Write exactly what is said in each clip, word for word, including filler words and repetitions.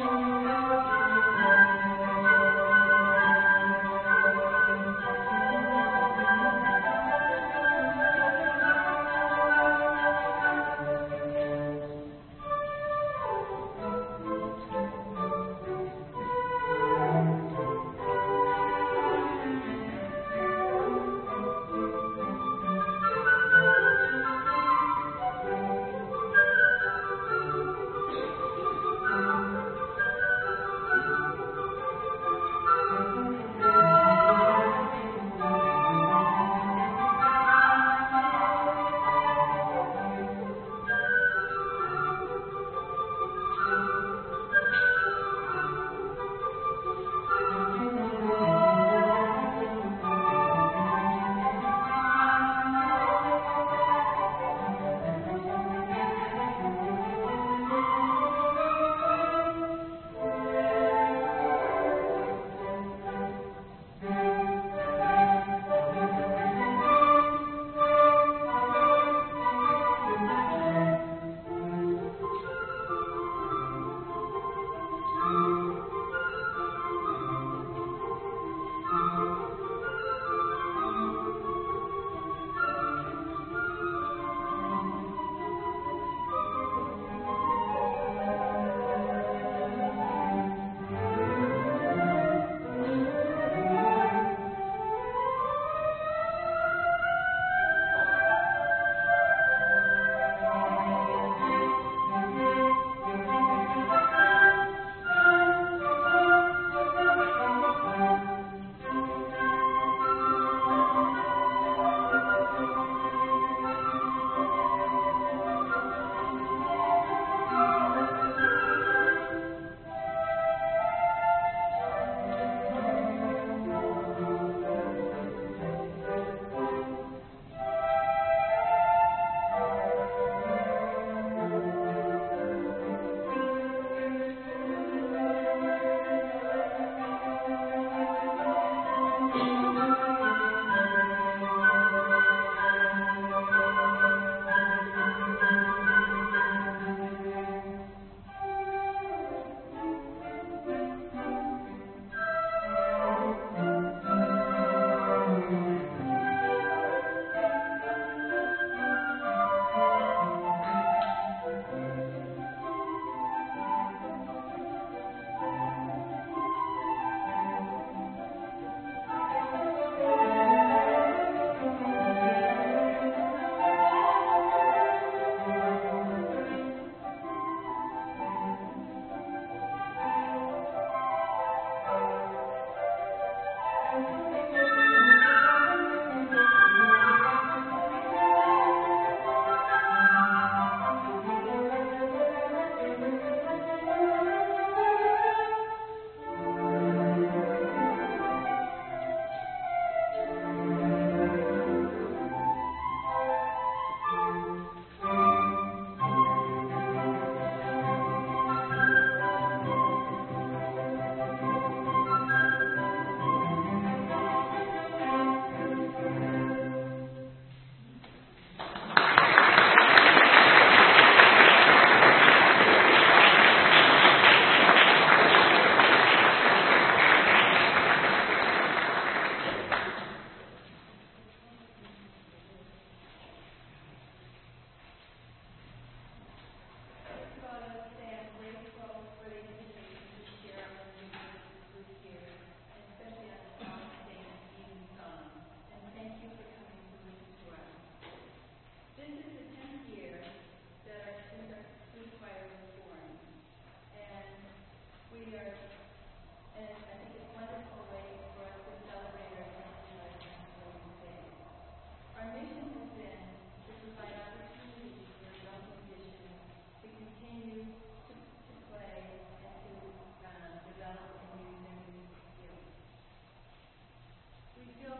John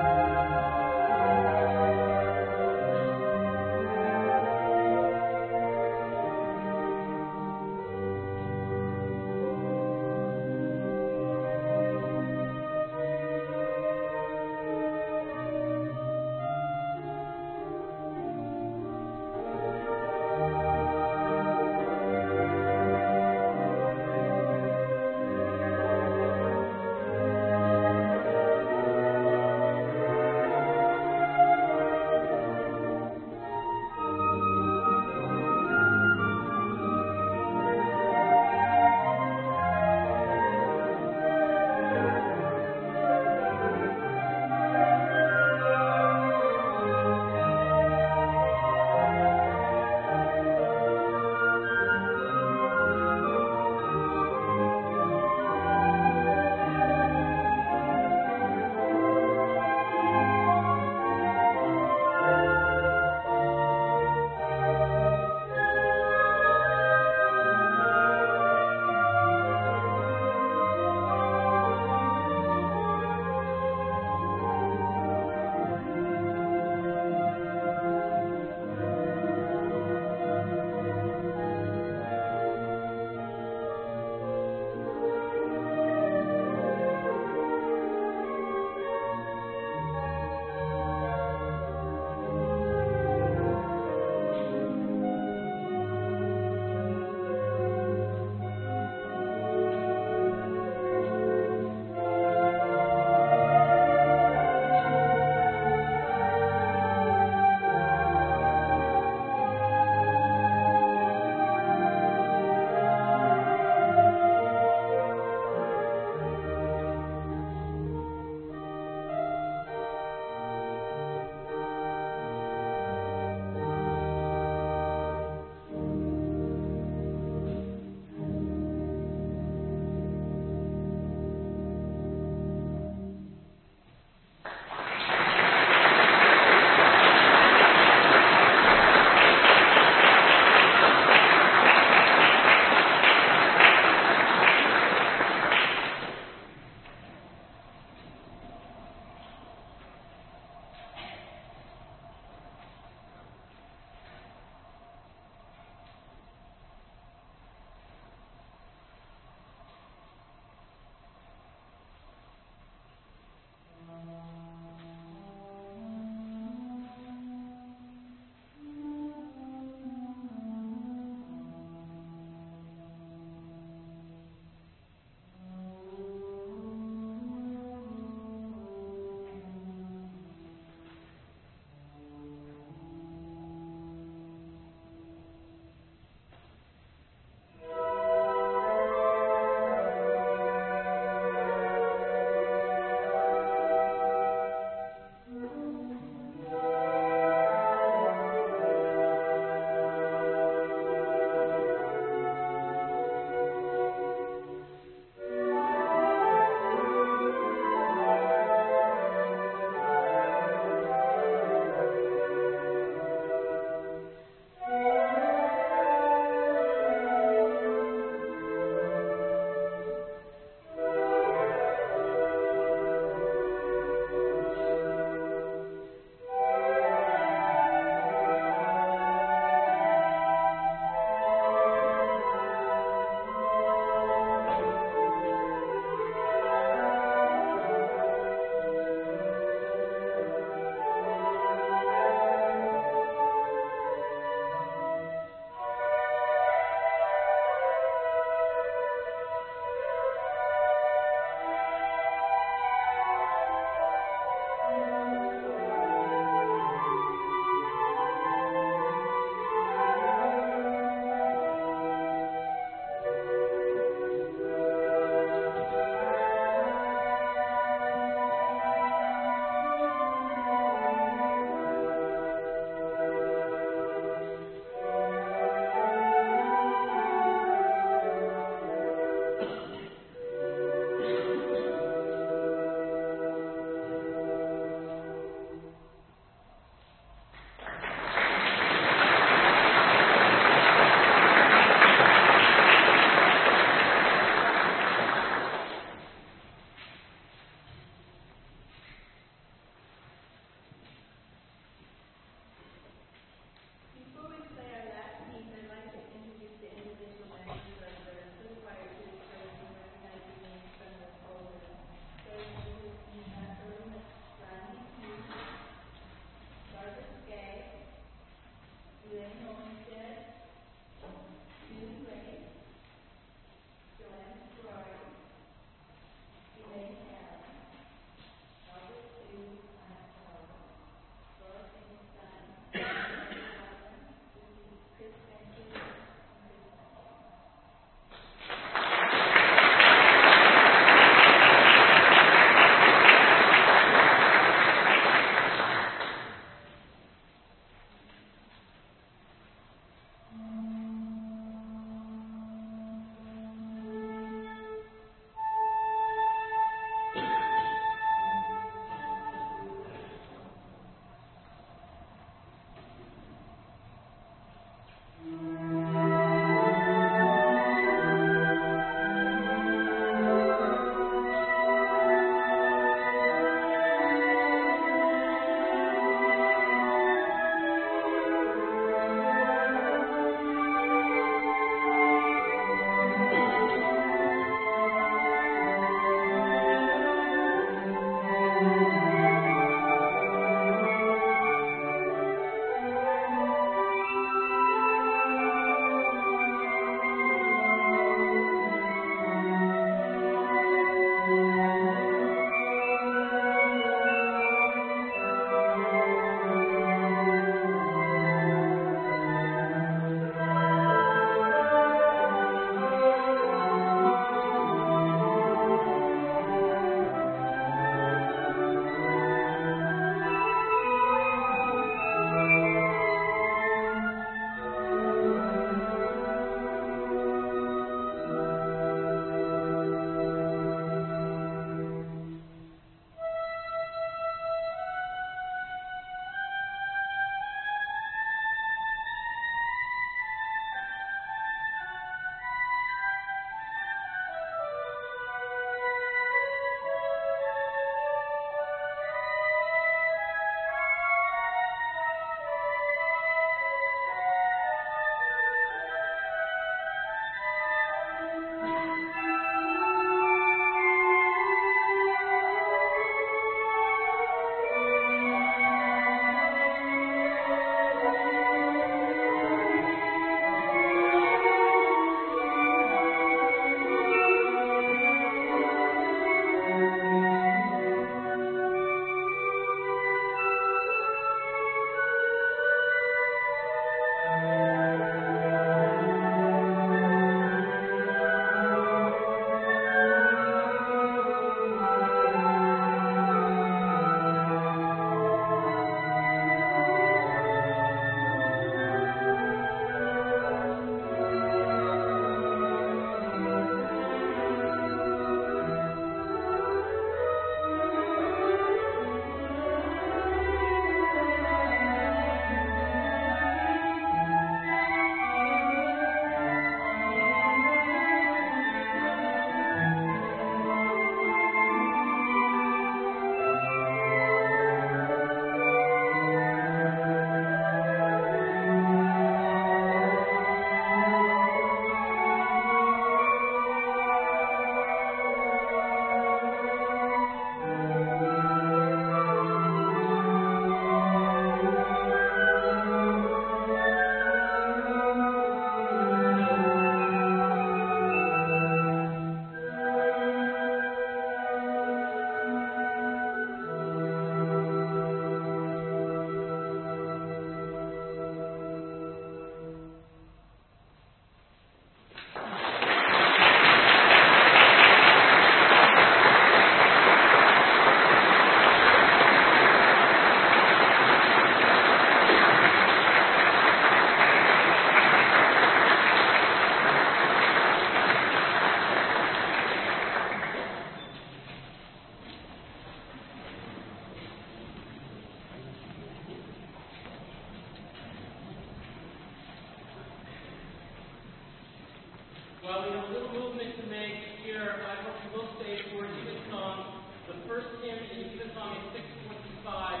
make here, I hope you will stay for Even Song. The first hymn in Even Song is six forty-five,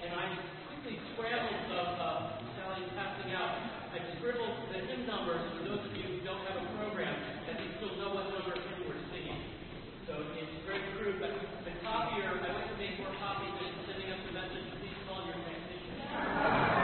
and I quickly scrambled the uh, Sally's passing out. I scribbled the hymn numbers for those of you who don't have a program, that you still know what number hymn we're singing. So it's very true, but the copier, I went to make more copies and sending us a message, please call your technician.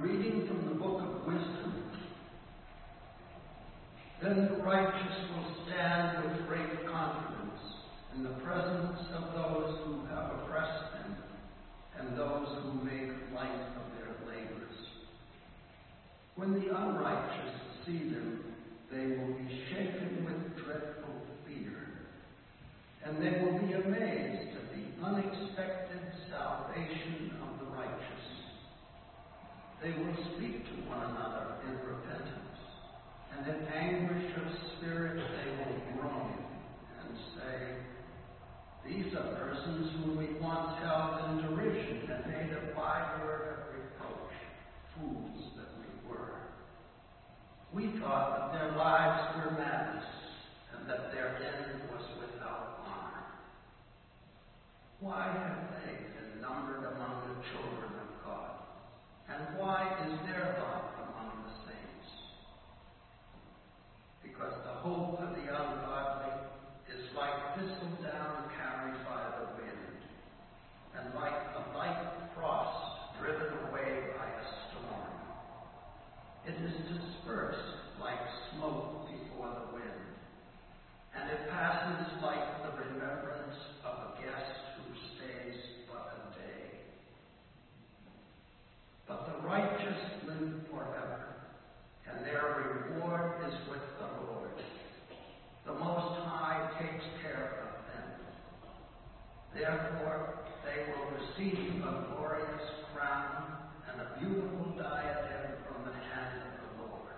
reading from the book of wisdom. Then the righteous will stand with great confidence in the presence of those who have oppressed them and those who make light of their labors. When the unrighteous see them, they will be shaken with dreadful fear, and they will be amazed at the unexpected salvation of the righteous. They will speak to one another in repentance, and in anguish of spirit they will groan and say, "These are persons whom we once held in derision and made a byword of reproach, fools that we were. We thought that their lives were madness, and that their end was without honor. Why have they been numbered among the children of God? And why is their lot among the saints? Because the hope of the ungodly is like thistledown carried by the wind, and like a light frost driven away by a storm. It is dispersed like smoke before the wind, and it passes like the remembrance of a guest who stays but a day. But the righteous live forever, and their reward is with the Lord. The Most High takes care of them. Therefore, they will receive a glorious crown and a beautiful diadem from the hand of the Lord.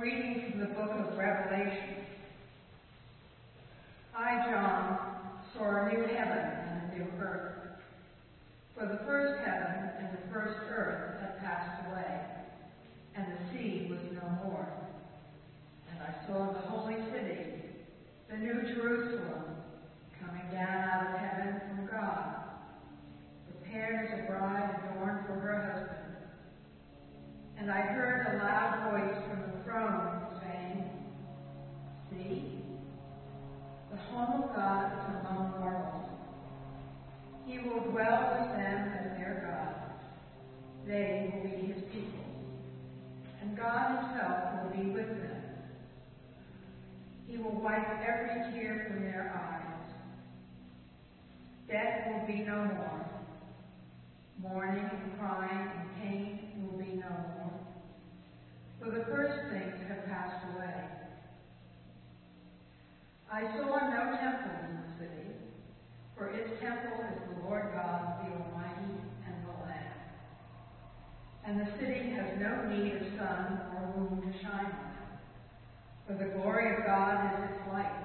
We're reading from the book of Revelation. I, John, saw a new heaven and a new earth. For the first heaven and the first earth had passed away, and the sea was no more. And I saw the holy city, the new Jerusalem, coming down out of heaven from God, prepared as a bride adorned for her husband. And I heard a loud voice from the throne saying, "See, the home of God is among mortals. He will dwell with them as their God. They will be his people, and God himself will be with them. He will wipe every tear from their eyes. Death will be no more. Mourning and crying and pain will be no more, for the first things have passed away. I saw no temple in the city, for its temple is the Lord God, the Almighty, and the Lamb. And the city has no need of sun or moon to shine on it, for the glory of God is its light,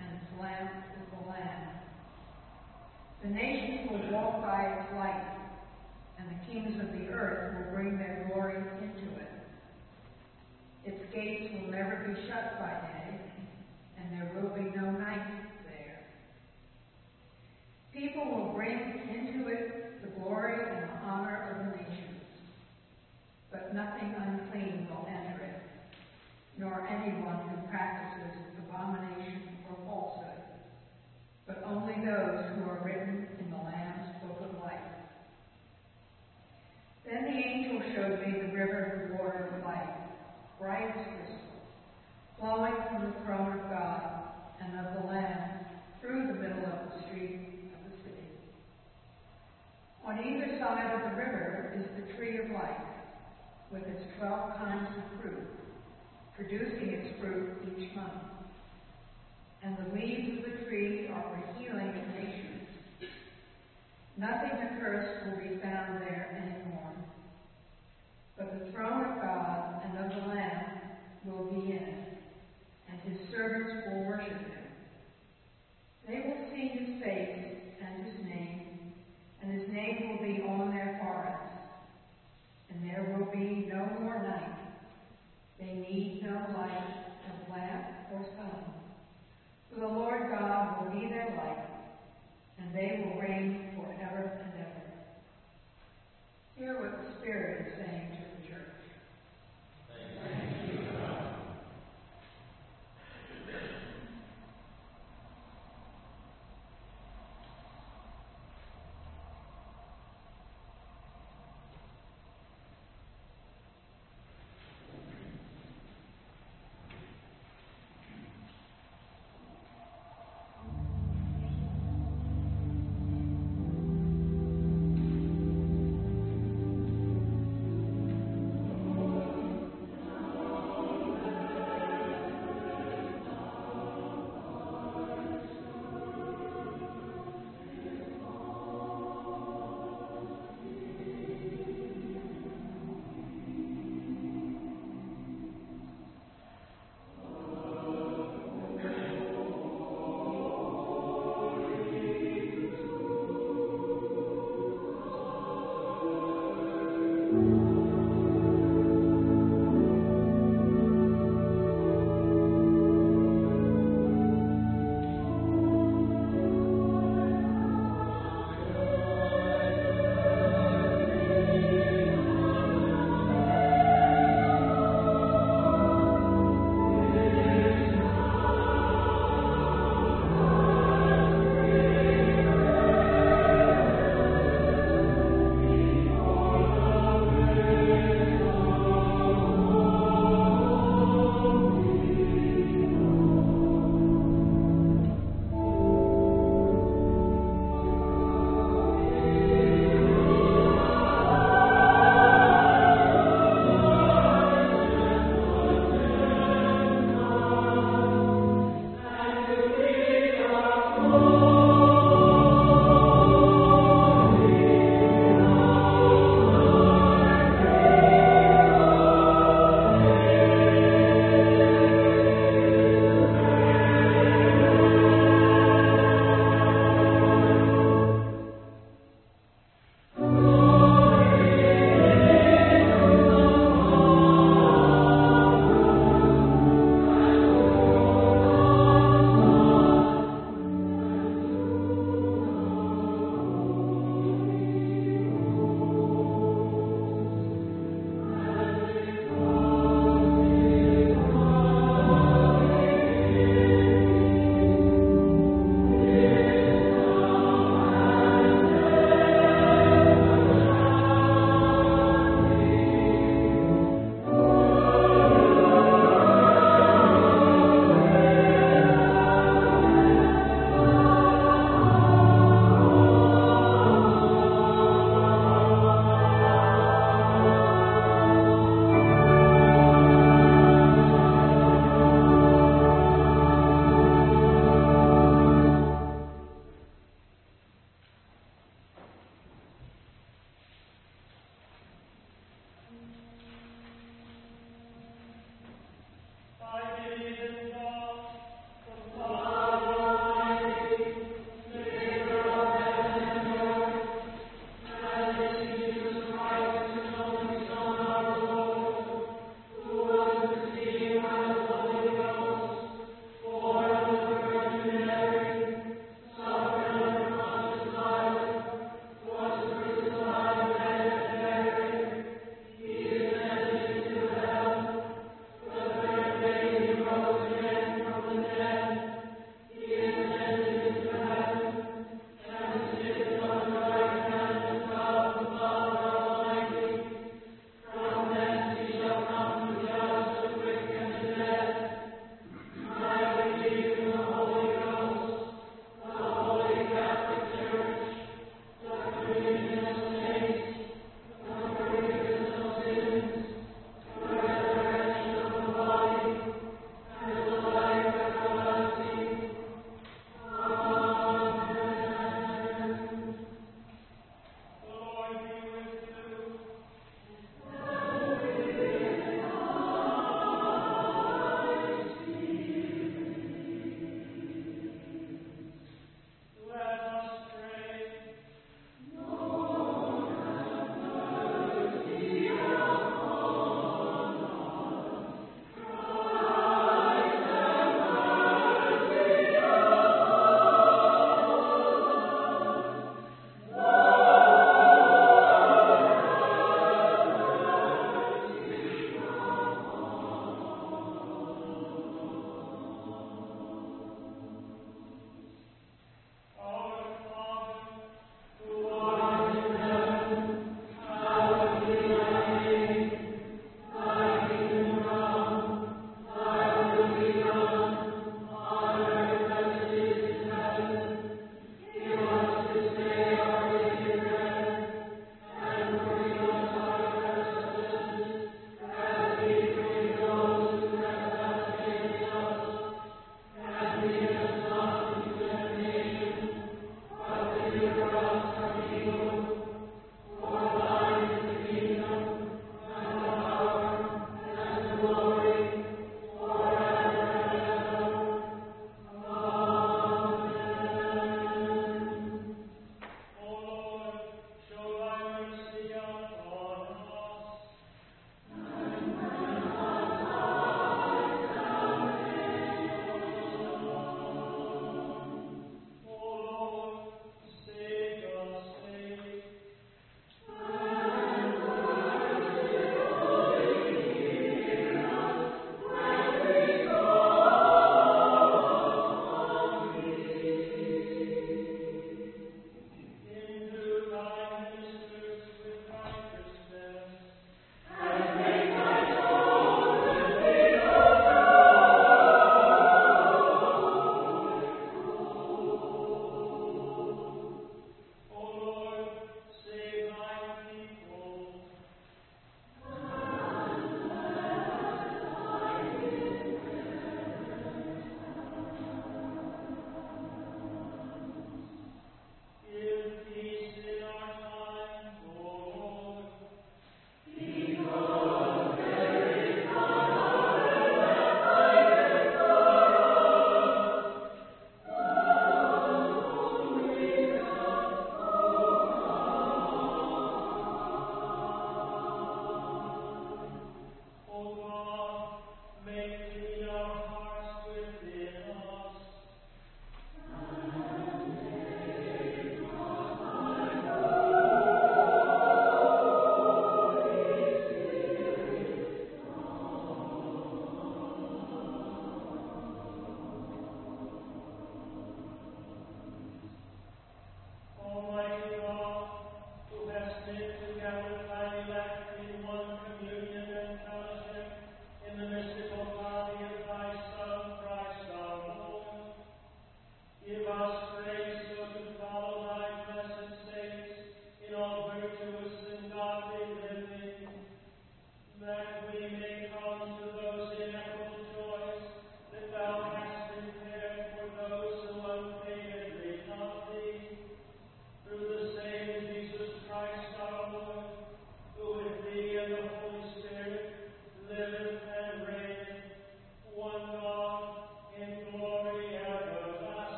and its lamp is the Lamb. The nations will walk by its light, and the kings of the earth will bring their glory into it. Its gates will never be shut by day, and there will be no night there. People will bring into it the glory and the honor of the nations, but nothing unclean will enter it, nor anyone who practices abomination or falsehood, but only those who are written in the Lamb's book of life." Then the angel showed me the river of water of life, bright as crystal, flowing from the throne of God and of the Lamb through the middle of the street of the city. On either side of the river is the tree of life, with its twelve kinds of fruit, producing its fruit each month. And the leaves of the tree are for healing the nations. Nothing accursed will be found there anymore, but the throne of God and of the Lamb will be in it, and his servants will worship him. They will see his face and his name, and his name will be on their foreheads, and there will be no more night. They need no light of lamp or sun, for the Lord God will be their light, and they will reign forever and ever. Hear what the Spirit is saying